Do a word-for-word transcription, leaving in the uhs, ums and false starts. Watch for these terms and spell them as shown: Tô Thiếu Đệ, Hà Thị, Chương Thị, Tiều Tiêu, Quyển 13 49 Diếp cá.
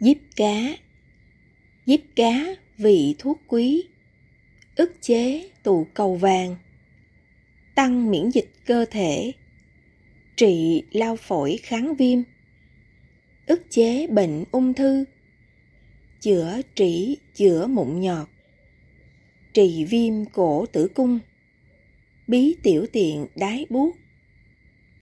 Diếp cá. Diếp cá vị thuốc quý, ức chế tụ cầu vàng, tăng miễn dịch cơ thể, trị lao phổi kháng viêm, ức chế bệnh ung thư, chữa trĩ chữa mụn nhọt, trị viêm cổ tử cung, bí tiểu tiện đái buốt.